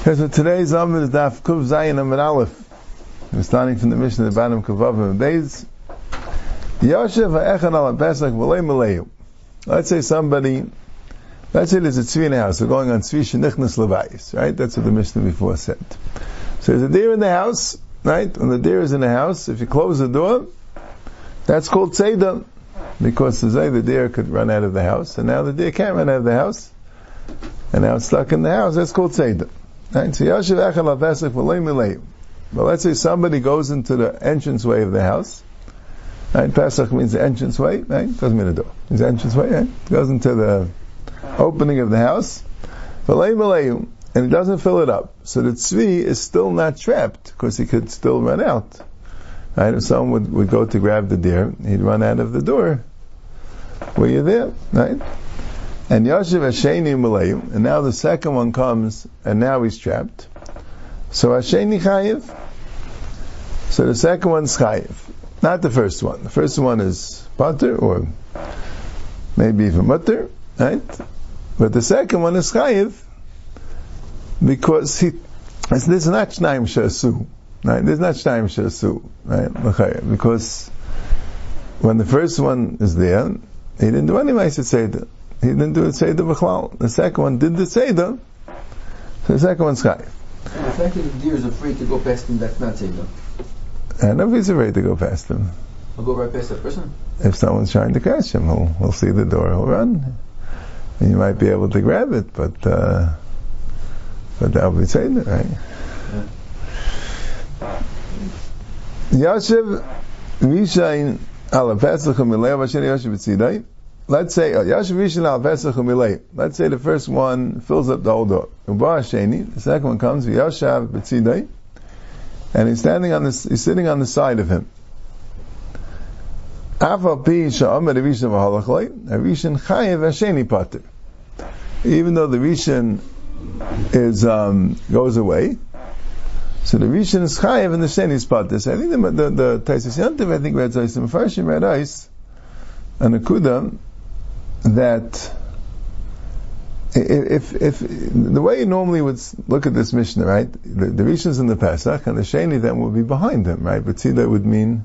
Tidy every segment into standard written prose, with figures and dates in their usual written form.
Okay, so today's Amud is Daf Kuv Zayin Amud Aleph. We're starting from the Misha in alav pesach ha'milei. Yoshev Echad al HaPesach. Let's say there's a tzvi in the house. We're going on Tzvi Shinniknes L'Vayis, right? That's what the Mishnah before said. So there's a deer in the house, right? When the deer is in the house, if you close the door, that's called Tzedah, because the deer could run out of the house, and now the deer can't run out of the house, and now it's stuck in the house. That's called Tzedah. Right? So Yoshev Echad al HaPesach v'leimilei. But let's say somebody goes into the entranceway of the house. Right? Pesach means the entranceway, right? Doesn't mean the door. It's the entranceway, right? Goes into the opening of the house. V'leimilei, and it doesn't fill it up. So the tzvi is still not trapped, because he could still run out. Right? If someone would go to grab the deer, he'd run out of the door. Were you there? Right? And Yoshev Hasheni Maleim, and now the second one comes, and now he's trapped. So Hasheni Chayiv. So the second one's Chayiv, not the first one. The first one is Pater, or maybe even Mutter, right? But the second one is Chayiv, because there's not shnayim shasu, right? There's not shnayim shasu, right? Because when the first one is there, he didn't do any Maishat Tzaydah. He didn't do the tzeidah b'chlal. The second one did the tzeidah. So the second one's chayiv. And the fact that the deer is afraid to go past him, that's not tzeidah. And if he's afraid to go past him, he'll go right past that person. If someone's trying to catch him, he'll see the door, he'll run. And you might be able to grab it, but that'll be tzeidah, right? Yoshev Misha in alav pesach ha'milei v'asheni Yoshev Echad. Let's say the first one fills up the whole door. The second one comes, and he's sitting on the side of him. Even though the Rishon is goes away, so the Rishon is chayev and the Sheni is patir. So I think the Taisis, I think we had some Farshim Ra'yif and the Kuda, that if the way you normally would look at this Mishnah, right? The Rishon's in the Pesach, and the Sheni then will be behind him, right? But Tzida would mean,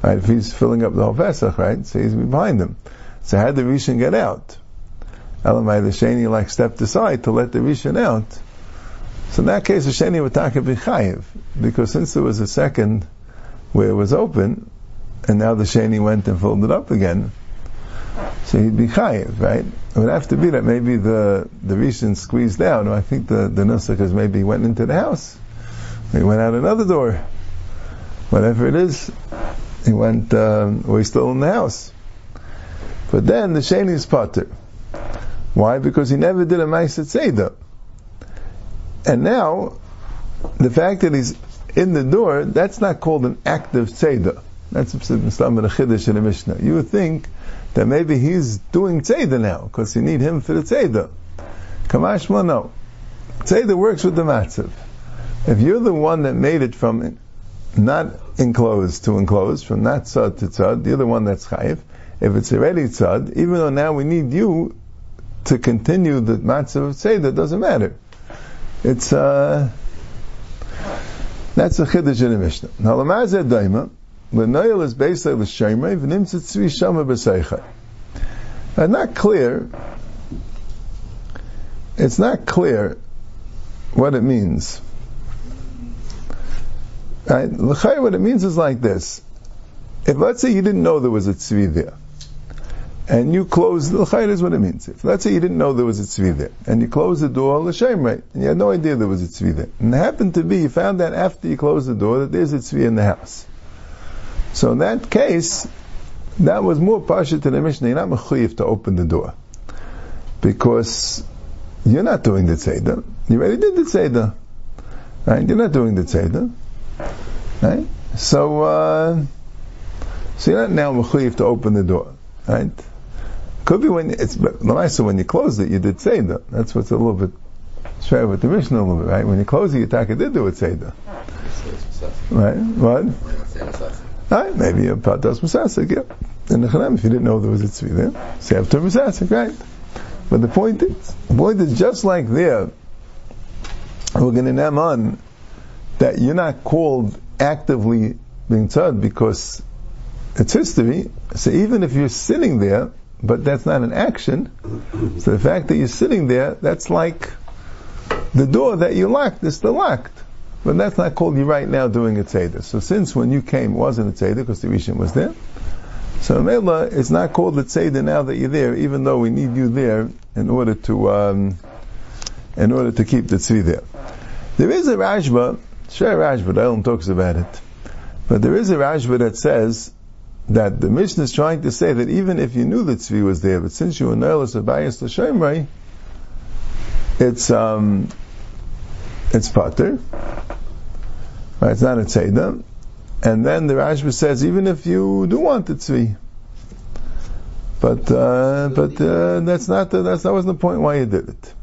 right, if he's filling up the whole Pesach, right? So he's behind him. So how did the Rishon get out? Elamai, the Sheni stepped aside to let the Rishon out. So in that case, the Sheni would taka b'chayiv, because since there was a second where it was open, and now the Sheni went and filled it up again, so he'd be chayiv, right? It would have to be that maybe the Rishon squeezed out, or I think the Nusra is maybe he went into the house, he went out another door, whatever it is, he went, or he's still in the house. But then the Sheni is pater. Why? Because he never did a Maishat Tzaydah. And now, the fact that he's in the door, that's not called an active tzeidah. That's the Kiddush in the Mishnah. You would think that maybe he's doing tzeidah now, because you need him for the tzeidah. Kamashma, no. Tzeidah works with the matzav. If you're the one that made it from not enclosed to enclosed, from not tzad to tzad, you're the one that's chayiv. If it's already tzad, even though now we need you to continue the matzav of tzeidah, it doesn't matter. It's, that's the Kiddush in the Mishnah. Now, the Mazeh Daima, L'noyel is based on the Shemrei, v'nimtzat tzvi shama b'seicha. It's not clear what it means. Right? L'chai, what it means is like this. If, let's say, you didn't know there was a tzvi there, and you closed, l'chai is what it means. If, let's say, you didn't know there was a tzvi there, and you closed the door, l'shemrei, and you had no idea there was a tzvi there. And it happened to be, you found out after you closed the door that there's a tzvi in the house. So in that case, that was more parsha to the Mishnah. You're not mechuyev to open the door, because you're not doing the tzeidah. You already did the tzeidah, right? You're not doing the tzeidah, right? So you're not now mechuyev to open the door, right? Could be when you close it, you did tzeidah. That's what's a little bit share with the Mishnah a little bit, right? When you close it, you taka did do a tzeidah, right? What? Right, maybe a patir Musasek, yeah. In the Ran, if you didn't know there was a tzvi there, so you have to Musasek, right? But the point is just like there, we're going to name on that you're not called actively being tzad because it's history. So even if you're sitting there, but that's not an action, so the fact that you're sitting there, that's like the door that you locked is still locked. But that's not called you right now doing a tzeidah. So since when you came, it wasn't a tzeidah because the Rishon was there. So Mela, it's not called a tzeidah now that you're there, even though we need you there in order to keep the tzvi there. There is a Rajba, Share Rajba, Elon talks about it. But there is a Rajba that says that the Mishnah is trying to say that even if you knew the tzvi was there, but since you were nervous or biased to Shemrei, it's patir. Right, it's not a tzeidah. And then the Rashba says, even if you do want the tzvi, but that wasn't the point why you did it.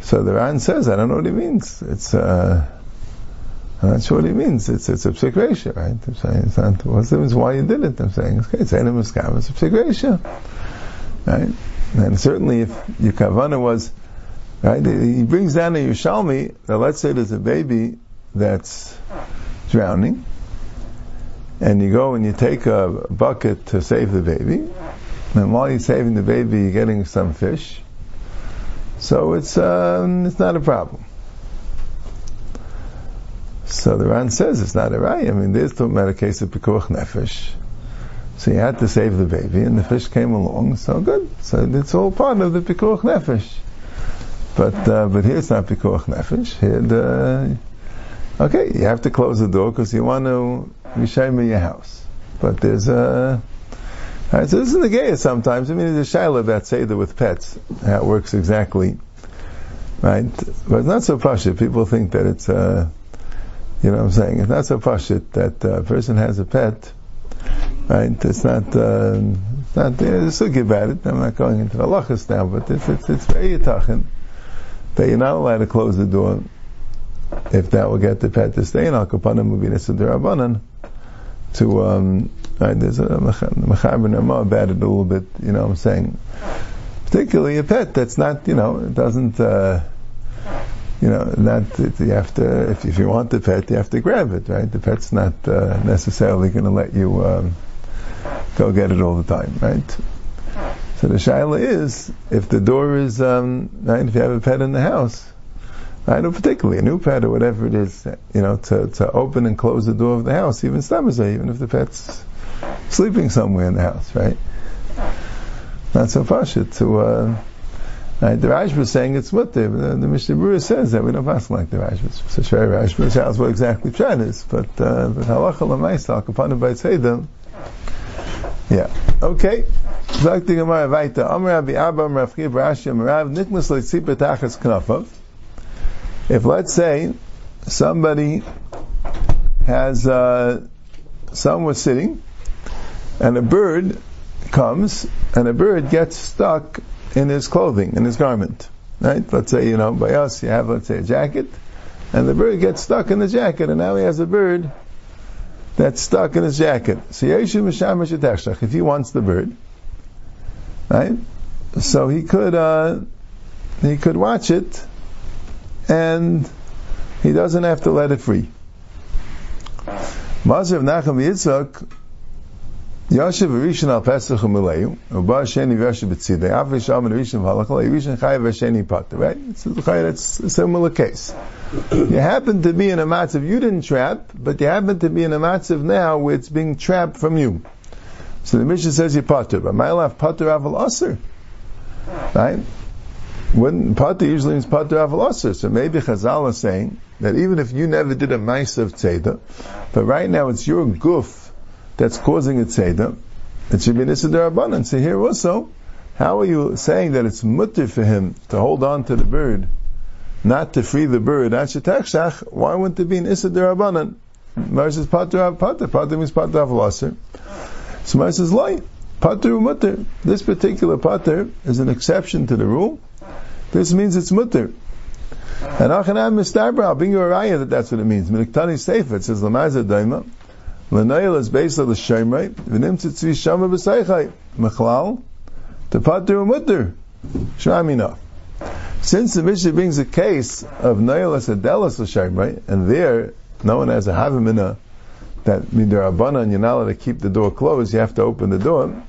So the Ran says, I don't know what he means. I'm not sure what he means. It's a psikresha, right? I'm saying it's not. What's the difference why you did it? I'm saying it's animus kav. It's a psikresha, right? And certainly, if your kavana was right, he brings down a Yerushalmi. Now let's say there's a baby that's drowning, and you go and you take a bucket to save the baby, and while you're saving the baby, you're getting some fish. So it's not a problem. So the Ran says it's not a right. I mean, there's talking about a case of pikuach nefesh. So you had to save the baby, and the fish came along. So good. So it's all part of the pikuach nefesh. But here it's not pikuach nefesh. Here okay, you have to close the door because you want to reshame your house. But there's a right, so this is in the gaya sometimes. I mean, there's a shaila about tzeidah with pets, how it works exactly, right? But it's not so pashut. People think that it's you know what I'm saying? It's not so pashut that a person has a pet, right? It's not. There's a sugi about it. I'm not going into the halachas now, but it's very yitachin that you're not allowed to close the door if that will get the pet to stay, and Al Kapanim will be Nisadur HaBanant to there's a mechaber nama about it a little bit, you know what I'm saying? Particularly a pet that's not, it doesn't you have to, if you want the pet, you have to grab it, right? The pet's not necessarily going to let you go get it all the time, right? So the shaila is, if the door is, right, if you have a pet in the house, I know particularly a new pet or whatever it is, to open and close the door of the house, even stamazay, even if the pet's sleeping somewhere in the house, right? Not so pashut to, right, the Rashba is saying it's mutter. The Mishnah Berurah says that we don't pass like the Rashba. So Shari Rashba tells what exactly pshat is, but halacha l'maisa l'kapanim by tzeidah. Yeah. Okay. Zok the Gemara vayta. Amar Rabbi Abba, Amar Rav Chiya bar Ashi, Amar Rav, niknas le'tzipa tachas knafav. If, let's say, somebody has, someone was sitting, and a bird comes, and a bird gets stuck in his clothing, in his garment, right? Let's say, by us, you have, let's say, a jacket, and the bird gets stuck in the jacket, and now he has a bird that's stuck in his jacket. So, if he wants the bird, right? So he could watch it, and he doesn't have to let it free. Masav Nacham Yitzchak Yoshev Echad al HaPesach ha'milei uba Shani v'Yoshev Tzvi Afish Amin Rishon v'Halakol Rishon Chay v'Shani Pater. Right? It's a similar case. You happen to be in a matzav you didn't trap, but you happen to be in a matzav now where it's being trapped from you. So the Mishnah says you're pater, but Ma'alav Pater Havel Oser. Right? When pater usually means Pater Havel Oser, so maybe Chazal is saying that even if you never did a ma'aseh of tzeidah, but right now it's your guf that's causing a tzeidah, it should be Nisadur HaBanant. So here also, how are you saying that it's mutter for him to hold on to the bird, not to free the bird? Why wouldn't it be Nisadur HaBanant? Mar says Pater means Pater Havel Oser. So Mar says loy, Pater u'mutter. This particular pater is an exception to the rule. This means it's mutter. And Achanam Mistabra, I'll bring you a raya that that's what it means. Miniktani Sefer, it says, Lamaza Daima, Lanoil is based on the Shemrei, Vinim Tzvi Shama B'Seichai, Mechlal, Tepater Mutter, Shramina. Since the Mishnah brings the case of Noelas Adelas L'Shem, right, and there no one has a Havimina that Midrabana and you're not allowed to keep the door closed, you have to open the door,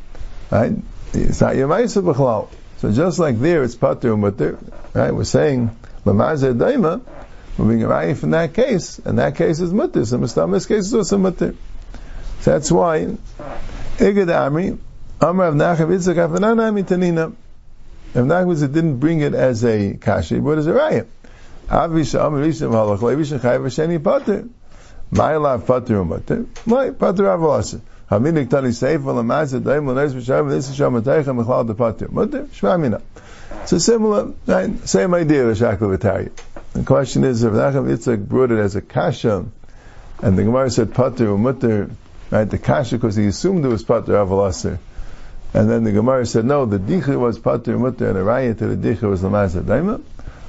right? It's not your ma'aseh b'yad. So just like there, it's patir and mutter, right? We're saying l'mazeh daima, we're being ra'yif in that case, and that case is mutter. So in this case is also mutter. So that's why Igad Amri Amar Avnach Yitzchak Afanana Mitanina. Avnach was it didn't bring it as a kashi, but as a raya. Avisha Amar Rishon Halach Levisha Chayv Sheni Pater. My love Pater Umater. My Pater Havel Oser. Haminik Tani Seif Alamazed Daim Lanes B'Shem Nisisham Mataychem Mechlal De Pater Umater Shvamina. It's a similar, right, same idea as Shakla V'Tari. The question is if Avnach Yitzchak brought it as a kasha, and the Gemara said Pater Umater. Right, the kasha, because he assumed it was Pater Havel Oser. And then the Gemara said, no, the Dicha was Pater Mutter, and the Raya to the Dicha was Lamazah Daima.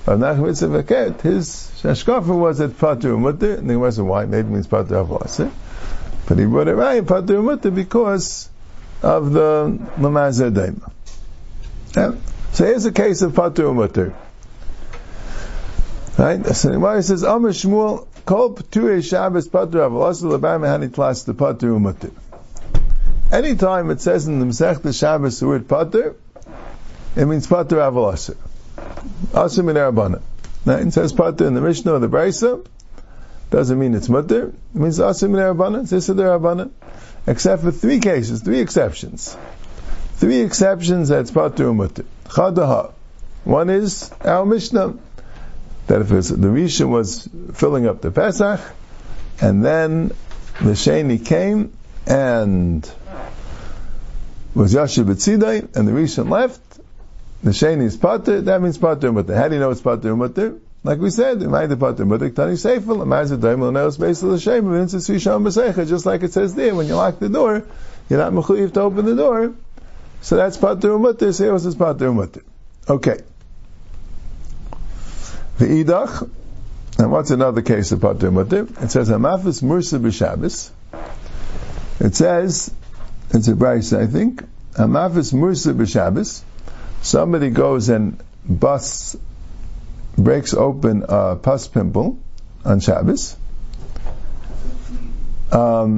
Rav Nachum Yitzchak Vaket, his Shashkafa was at Pater Mutter, and the Gemara said, why? Maybe it means Pater Havel Oser. But he brought a Raya, Pater Mutter, because of the Lamazah Daima. Yeah. So here's the case of Pater Mutter. Right? So the Gemara says, Amar Shmuel, Kol P'turei Shabbos Pater Havel Oser, L'Bam Hani Tlas, the Pater Mutter. Anytime it says in the Masechta Shabbos the word pater, it means Pater Havel Oser. Asur midarabanan. It says pater in the Mishnah or the Brisa, doesn't mean it's mutter, it means asur midarabanan, it's isur midarabanan. Except for three cases, three exceptions. Three exceptions that's pater or mutter. Chadaha. One is our Mishnah, that if the Rishon was filling up the Pesach, and then the Shani came, and was Yoshev Echad, and the Rishon left, the Shani is Pater, that means Pater Mutter. How do you know it's Pater Mutter? Like we said, it might be Pater Mutter, Tani Seifel, Amazah Daim, and Noel's Beis L'Shem, and it's Tzvi Shinniknes L'Vayis, just like it says there, when you lock the door, you're not mechuyev to open the door, so that's Pater Mutter, so here was this Pater Mutter. Okay. The Eidach, and what's another case of Pater Mutter? It says, Hamafis Mursa B'Shabbos. It says, it's a brisa, I think, Hamafis Mursa B'Shabbos, somebody goes and busts, breaks open a pus pimple on Shabbos, or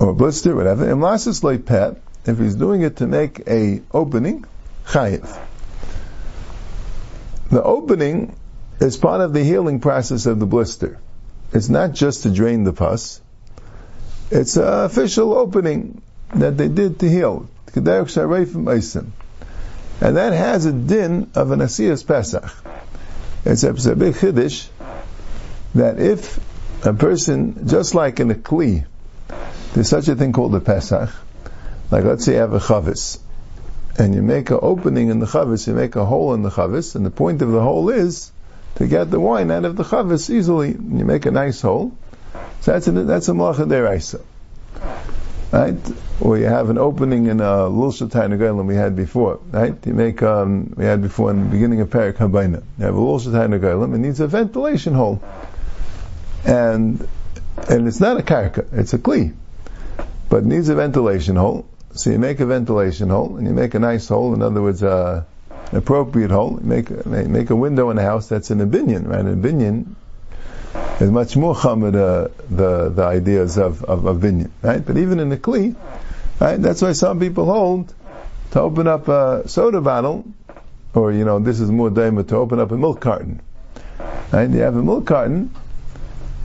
a blister, whatever, Imlasis Leipet, if he's doing it to make a opening, Chayiv. The opening is part of the healing process of the blister. It's not just to drain the pus, it's an official opening that they did to heal. And that has a din of an asiyas Pesach. It's a big Kiddush that if a person, just like in a kli, there's such a thing called a Pesach, like let's say you have a chavis, and you make an opening in the chavis, you make a hole in the chavis, and the point of the hole is to get the wine out of the chavis easily. You make a nice hole. So that's a malacha deraisa, right? Or you have an opening in a little shatayn again we had before, right? You make we had before in the beginning of Parak Habayna. You have a little shatayn again, it needs a ventilation hole, and it's not a karka, it's a kli, but it needs a ventilation hole. So you make a ventilation hole, and you make a nice hole. In other words, an appropriate hole. You make a window in a house that's an binyan, right? An binyan. Is much more chama the ideas of binyan, right? But even in the kli, right? That's why some people hold to open up a soda bottle, or this is more daima to open up a milk carton. Right? You have a milk carton,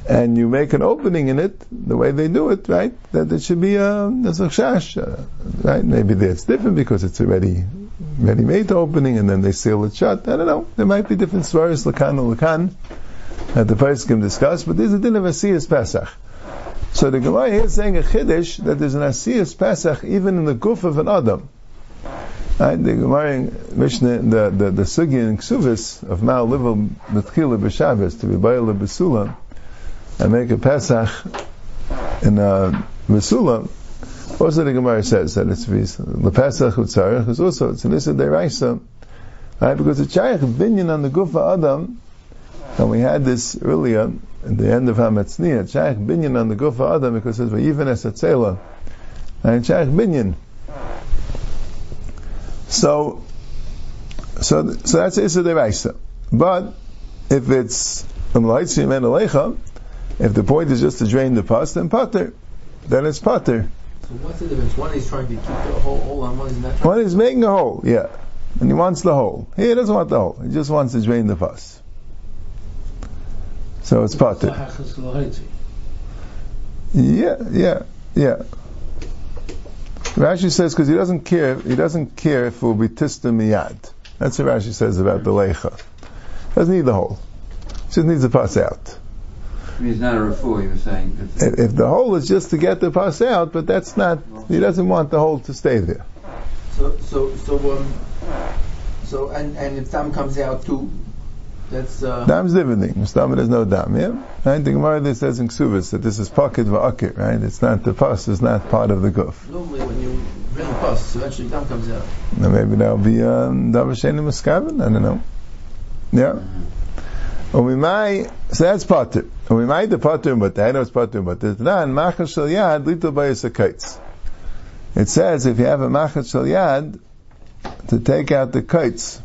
and you make an opening in it. The way they do it, right? That it should be there's a shash, right? Maybe that's different because it's already ready-made opening, and then they seal it shut. I don't know. There might be different svaris lakan or lakan. That the person can discuss, but there's a din of asiyas Pesach. So the Gemara here is saying a chiddush that there's an asiyas Pesach even in the guf of an adam. Right? The Gemara in Mishnah, the sugya in Ksuvis of Ma'al Livel Mitchila B'Shabbos to be Ba'al B'Sula and make a Pesach in B'Sula. Also the Gemara says that it's the Pesach Utzarech is also it's an Issa Deraisa, right? Because the Chayach binyan on the guf of adam. And we had this earlier at the end of Hamatzniyah. Shach binyan on the Gufa Adam because it says even as a tzela, and Shach binyan. So that's Issa Deraisa. But if it's Umlaitzim and Alecha, if the point is just to drain the pus, then pater. Then it's pater. So what's the difference? One is trying to keep the hole and one is not trying. One is making a hole, yeah. And he wants the hole. He doesn't want the hole. He just wants to drain the pus. So it's pater. Yeah. Rashi says because he doesn't care if it will be tista miyad. That's what Rashi says about the lecha. Doesn't need the hole. Just needs the pus out. I mean, it's not a refuah, you were saying. If the hole is just to get the pus out, but that's not. He doesn't want the hole to stay there. So if dam comes out too, that's. Dam's dividing. Mustama there's no dam. Yeah, right. The Gemara there says in Ksubas that this is pocket va'akir. Right. It's not the pus. It's not part of the guf. Normally, when you bring the pus, eventually dam comes out. Now maybe that'll be davashen muskavin. I don't know. Yeah. So that's patur. Umimai the patur, but I know it's patur, but the Ran machas shel yad little by yisakaitz. It says if you have a machas shel yad to take out the kites.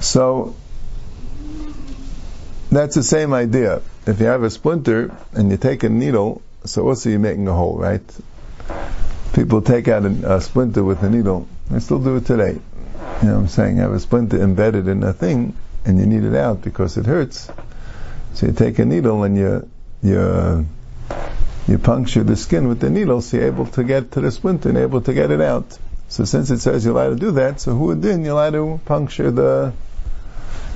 So that's the same idea. If you have a splinter and you take a needle, so also you're making a hole, right? People take out a splinter with a needle. They still do it today. You know what I'm saying? I have a splinter embedded in a thing, and you need it out because it hurts. So you take a needle and you puncture the skin with the needle, so you're able to get to the splinter and able to get it out. So since it says you're allowed to do that, so who then you're allowed to puncture the...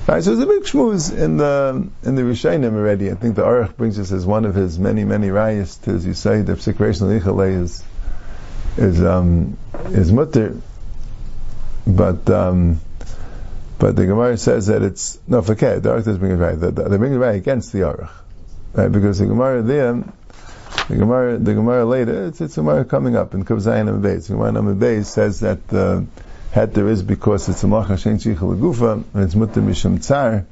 Right, so there's a big shmooze in the Rishonim already. I think the Aruch brings this as one of his many, many rayas to, as you say, the psikresha l'ichalei is mutter. But the Gemara says that it's no forget. The Aruch does bring it right. They bring it right against the Aruch, right? Because the Gemara there, the Gemara later, it's a Gemara coming up in Kuv Zayin Amud Aleph. The Gemara in Amud Beis says that heter is because it's a malacha shein tzricha l'gufa and it's mutter mishum tsar.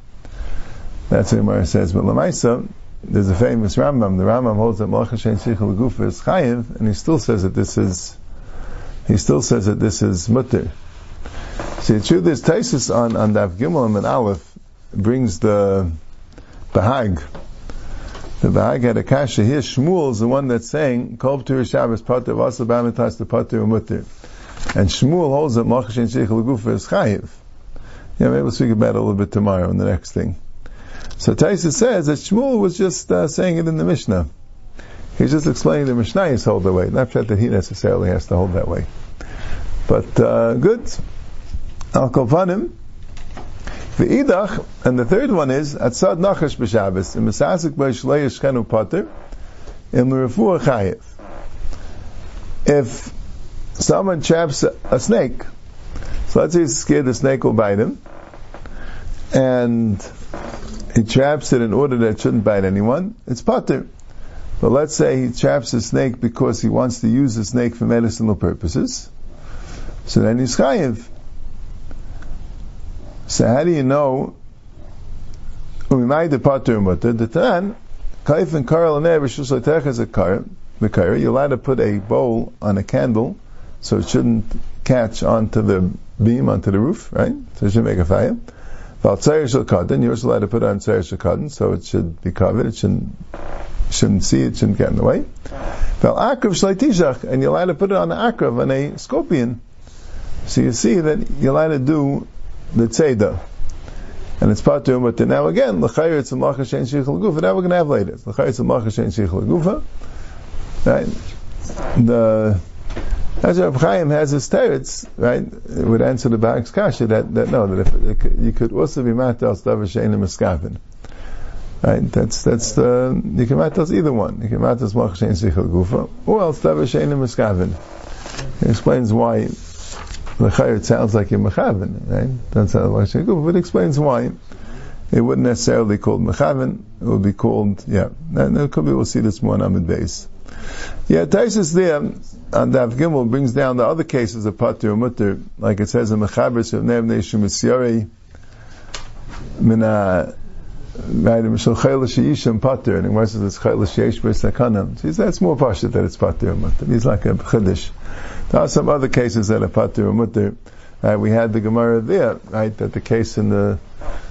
That's what the Gemara says. But l'maisa, there's a famous Rambam. The Rambam holds that malacha shein tzricha l'gufa is chayiv, and he still says that this is mutter. See, the truth is, Taisus on Daf Gimel Amud Aleph brings the Bahag. The Bahag had a kasha. Here, Shmuel is the one that's saying, Kol P'tur Shabbos Pater V'asal B'amitas the Pater U'mutter. And Shmuel holds that Malchus and Sheikh L'Gufa is Chayiv. Yeah, maybe we'll speak about it a little bit tomorrow in the next thing. So Taisus says that Shmuel was just saying it in the Mishnah. He's just explaining the Mishnayos hold that way. Not that he necessarily has to hold that way. But, good. Al Kolpanim, the Eidach, and the third one is Atzad Nachash b'Shabbos. In Musasek by Shlei Yishchenu Pater, in L'Refuah Chayev. If someone traps a snake, so let's say he's scared the snake will bite him, and he traps it in order that it shouldn't bite anyone, it's Pater. But let's say he traps a snake because he wants to use the snake for medicinal purposes, so then he's Chayev. So how do you know? You're allowed to put a bowl on a candle so it shouldn't catch onto the beam, onto the roof, right? So it should make a fire. You're also allowed to put on Tzvi Shinniknes L'Vayis so it should be covered, it shouldn't see, it shouldn't get in the way. And you're allowed to put it on an akrav, on a scorpion. So you see that you're allowed to do the Tzedah, and it's patur u'mutter. Now again, l'chayr it's a malacha shein tzricha l'gufa. Now we're going to have later. L'chayr it's a malacha shein tzricha l'gufa. Right? The as Reb Chaim has his teretz, right? It would answer the Bahag's kasha that you could also be matel davar she'eino miskavin. Right? That's the you can matel either one. You can matel malacha shein tzricha l'gufa or else davar she'eino miskavin. It explains why. L'chayr sounds like a mechaven, right? That's not like shekuv, but it explains why it wouldn't necessarily be called mechaven. It would be called, yeah. And it could be, we'll see this more on Amud Beis. Yeah, Taisus there on Daf Gimel brings down the other cases of patur u'mutter, like it says in mechaber shevnei bnei shumisiyori mina v'adam shel chayla she'isham patur, and he says it's chayla she'esh b'sakana. He says that's more pashut that it's patur u'mutter. He's like a chiddush. There are some other cases that are patur u'mutter. We had the Gemara there, right? That the case in the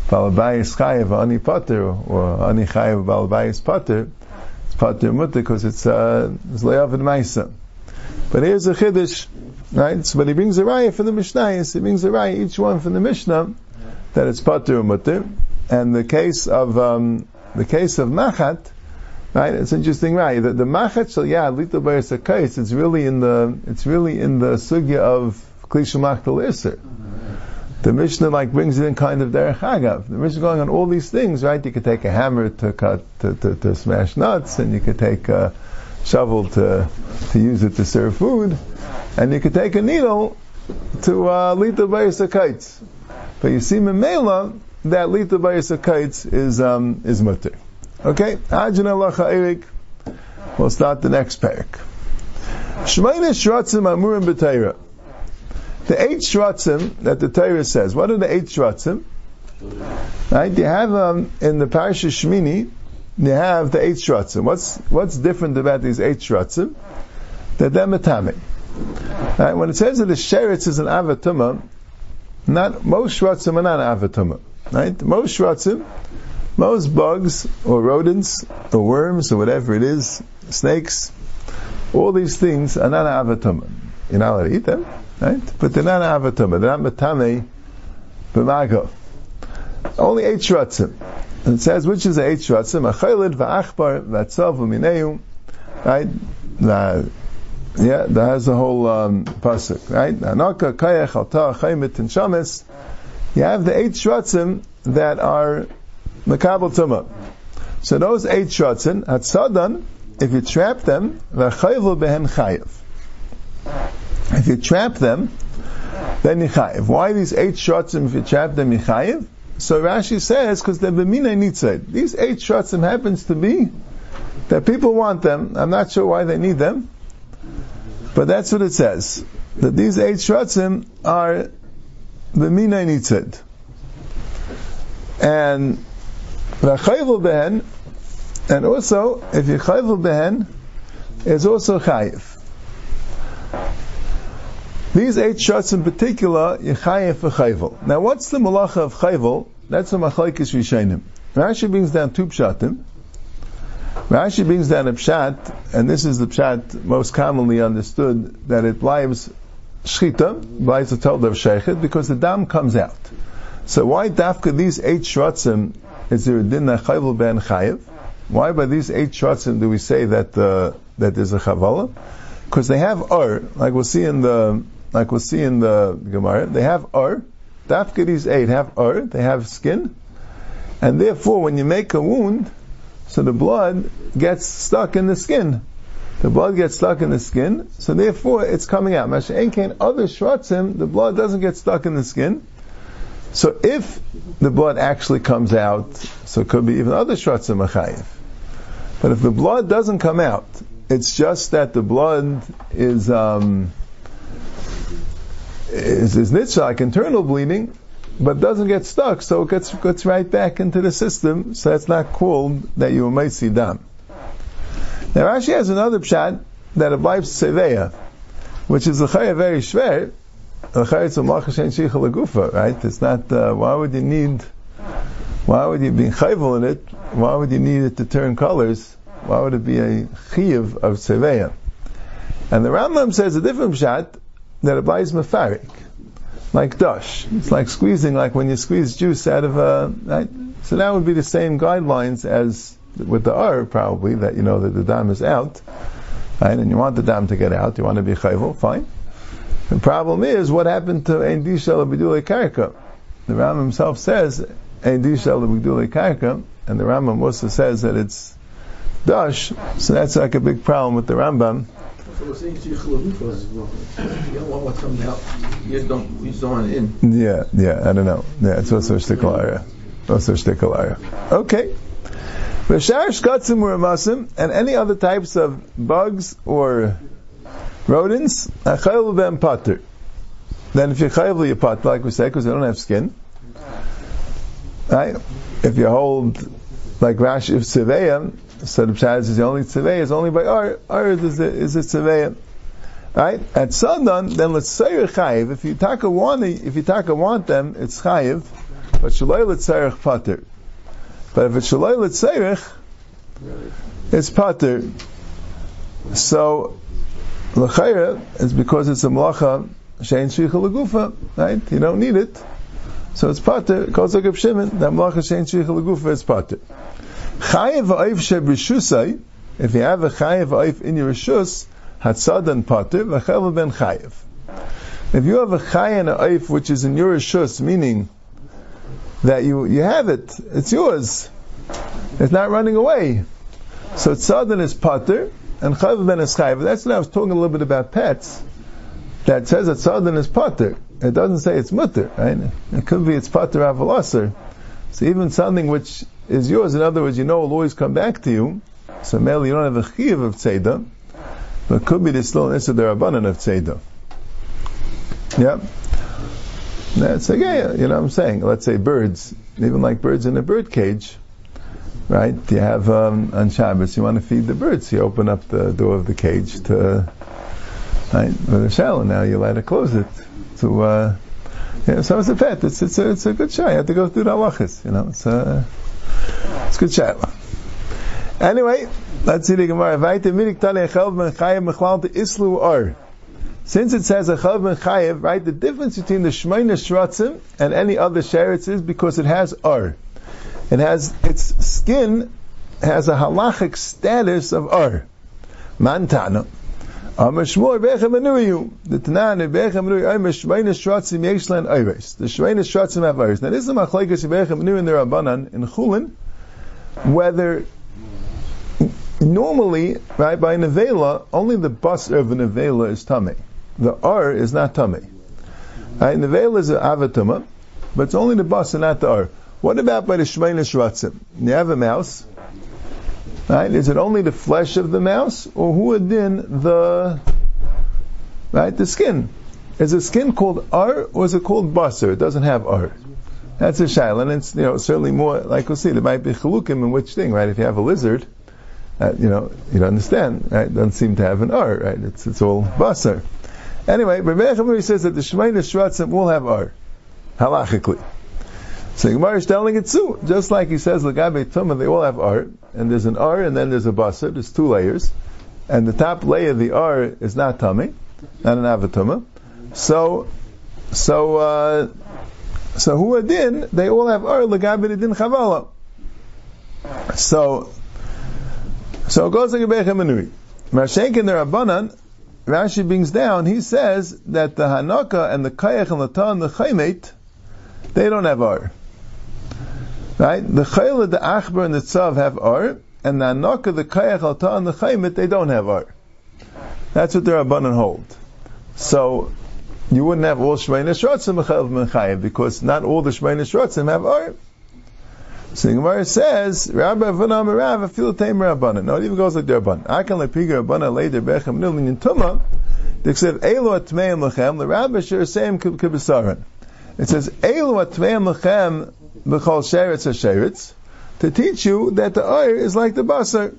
Balabayis chayev ani pater, or ani chayev balabayis pater, it's pater mutter because it's le'avad maisa. But here's a chiddush, right? So, but he brings a raya from the Mishnah. He brings a raya, each one from the Mishnah, that it's pater mutter. And the case of machat, right? It's interesting, right? The machat shal yad lito b'yis hakayis. It's really in the sugya of klishul machtal iser. The Mishnah brings it in kind of derech agav. The Mishnah going on all these things, right? You could take a hammer to cut to smash nuts, and you could take a shovel to use it to serve food, and you could take a needle to lita b'yis hakaitz. But you see, memela that lita b'yis hakaitz is mutter. Okay, Ajna lacha erik. We'll start the next parak. Shmeina shratzim amurim b'teira. The 8 shratzim that the Torah says. What are the 8 shratzim? Right? You have in the Parashat Shmini, you have the 8 shratzim. What's different about these 8 shratzim? That they're matame. Right? When it says that the sheretz is an avatuma, not most shratzim are not an avatuma. Right? Most shratzim, most bugs or rodents or worms or whatever it is, snakes, all these things are not an avatuma. You're not allowed to eat them. Right? But they're not avatumah, they're not matame b'mago. Only 8 shratzim. And it says, which is the 8 shratzim? Acholid v'achbar v'atzav v'mineu. Right? Yeah, that has a whole pasuk. Right? Anoka, kayach, alta, chaymet, and shames. You have the 8 shratzim that are makabel tumah. So those 8 shratzim, atzadan, if you trap them, v'achayvu behen chayev. If you trap them, then yichayev. Why these 8 shratzim, if you trap them, yichayev? So Rashi says, because they're b'minei nitzed. These 8 shratzim happens to be that people want them. I'm not sure why they need them, but that's what it says. That these 8 shratzim are b'minei nitzed. And v'chayvul behen, and also, if you chayvul behen, is also chayev. These 8 shots in particular, Yechayev v'chayvel. Now, what's the malacha of chayvel? That's the machlekes rishonim. Rashi brings down 2 pshatim. Rashi brings down a pshat, and this is the pshat most commonly understood, that it lives shchita, lives the told of sheichet, because the dam comes out. So why dafka these 8 shratzim is there a din that chayvel ben chayev? Why by these 8 shratzim do we say that there's a chavala? Because they have ar, like we'll see in the Gemara, they have ar. Dafka these 8 have ar. They have skin, and therefore, when you make a wound, so the blood gets stuck in the skin. The blood gets stuck in the skin, so therefore it's coming out. Mashen Enkein other shratzim, the blood doesn't get stuck in the skin. So if the blood actually comes out, so it could be even other shratzim achayev. But if the blood doesn't come out, it's just that the blood is nitzah, like internal bleeding, but doesn't get stuck, so it gets right back into the system, so that's not called that you might see dam. Now Rashi has another pshat that applies tzedah, which is l'chaya very shver, l'chaya it's a malchus shein shicha l'gufa, right? It's not, why would you be chayvel in it, why would you need it to turn colors? Why would it be a chiv of tzeveya? And the Rambam says a different pshat that applies mefarik, like dash. It's like squeezing, like when you squeeze juice out of a. Right? So that would be the same guidelines as with the ar, probably, that you know that the dam is out, right? And you want the dam to get out, you want to be chayvul, fine. The problem is, what happened to ein disha l'bidulei karka? The Rambam himself says ein disha l'bidulei karka, and the Rambam also says that it's dash, so that's like a big problem with the Rambam. So we're saying what comes out, you don't want it in. Yeah, I don't know. Yeah, it's also a shtickalaria. Okay. And any other types of bugs or rodents, then if you're chayvul, you pater, like we say, because they don't have skin. Right? If you hold, like Rashi of Tzeveya, so the pshat is the only tzevei is only by ar is a tzevei, right? At Sadan, then let's say chayiv. If you taka want them, it's chayiv. But shalei l'tzarech patir. But if it's shalei l'tzarech, it's patir. So l'chayra is because it's a malacha she'en sheicha l'gufa, right? You don't need it, so it's patir. It goes like Rav Shimon that malacha she'en sheicha l'gufa is patir. Chayev v'ayif she'brishusay. If you have a chayev v'ayif in your rishus, hatzadan patir v'chel ben chayev. If you have a chay and a oif which is in your rishus, meaning that you have it, it's yours, it's not running away. So tzadin is pater and chayav ben is chayav. That's what I was talking a little bit about pets. That says that tzadin is pater. It doesn't say it's mutter, right? It could be it's Pater Havel Oser. So even something which is yours, in other words, you know will always come back to you. So mainly you don't have a chiyav of tzeidah, but it could be this still an Nisadur HaBanant of tzeidah. Yeah, that's okay. You know what I'm saying? Let's say birds, even like birds in a bird cage, right? You have on Shabbos, you want to feed the birds. You open up the door of the cage to, right, with a shell. Now you let it close it. So, yeah, so it's a pet. It's a good shot. You have to go through the halachas. You know, it's a good shot. Anyway, let's see the Gemara. Since it says a chav ben chayev, right? The difference between the shmeina shratzim and any other sheretz is because it has ar. It has its skin has a halachic status of ar. Mantana, Amar Shmuel Rebbecha Menuyu, the Tanan Rebbecha Menuyu, Amar shmeina shratzim yeshlan iris. The shmeina shratzim have iris. Now this is a machlekes Rebbecha Menuyu in the Rabbanan in Chulin, whether. Normally, right, by nevela, only the basar of a nevela is tummy. The ar is not tummy. Right, nevela is an avatuma, but it's only the basar, not the ar. What about by the shmeina shratzim? You have a mouse, right? Is it only the flesh of the mouse, or hu adin the skin? Is the skin called ar, or is it called basar? It doesn't have ar. That's a shayla, and it's certainly more like we'll see. There might be chalukim in which thing, right? If you have a lizard. You don't understand, right? It doesn't seem to have an ar, right? It's all basar. Anyway, Rebbecha Menuyu says that the shmeina shratzim will have ar, halachically. So Gemara is telling it too, just like he says, l'gabe tumah, they all have ar, and there's an ar, and then there's a basar, there's two layers, and the top layer, the ar, is not tummy, not an avatumah. So hu adin, they all have ar, l'gabe adin chavala. So it goes like Rebbecha Menuyu. Mashenk in the Rabbanan, Rashi brings down, he says that the Hanaka and the Kayach and the Ta and the Chaimet, they don't have ar. Right? The Chayla, the Achbar, and the Tzav have ar, and the Hanaka, the Kayach, the Ta, and the Chaimet, they don't have ar. That's what the Rabbanan hold. So, you wouldn't have all Shmeina Shratzim Mechel Menchayev, because not all the Shmeina Shratzim have ar. So the Gemara says, Rabbi Avonam Rav Afil Teim Rabbanan. No, it even goes like the Rabbanan. Akan lepiga Rabbanan later bechem nilin in Tuma. They said Elo atmeim lechem the Rabbi Sher Seim kibisaran. It says Elo atmeim lechem bechol sheretz hasheretz to teach you that the oir is like the basar.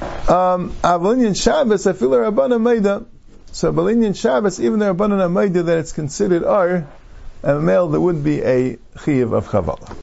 Avalinian Shabbos Afil Rabbanan Meida. So Avalinian Shabbos even the Rabbanan Meida that it's considered oir, and male there would be a chiyav of chavala.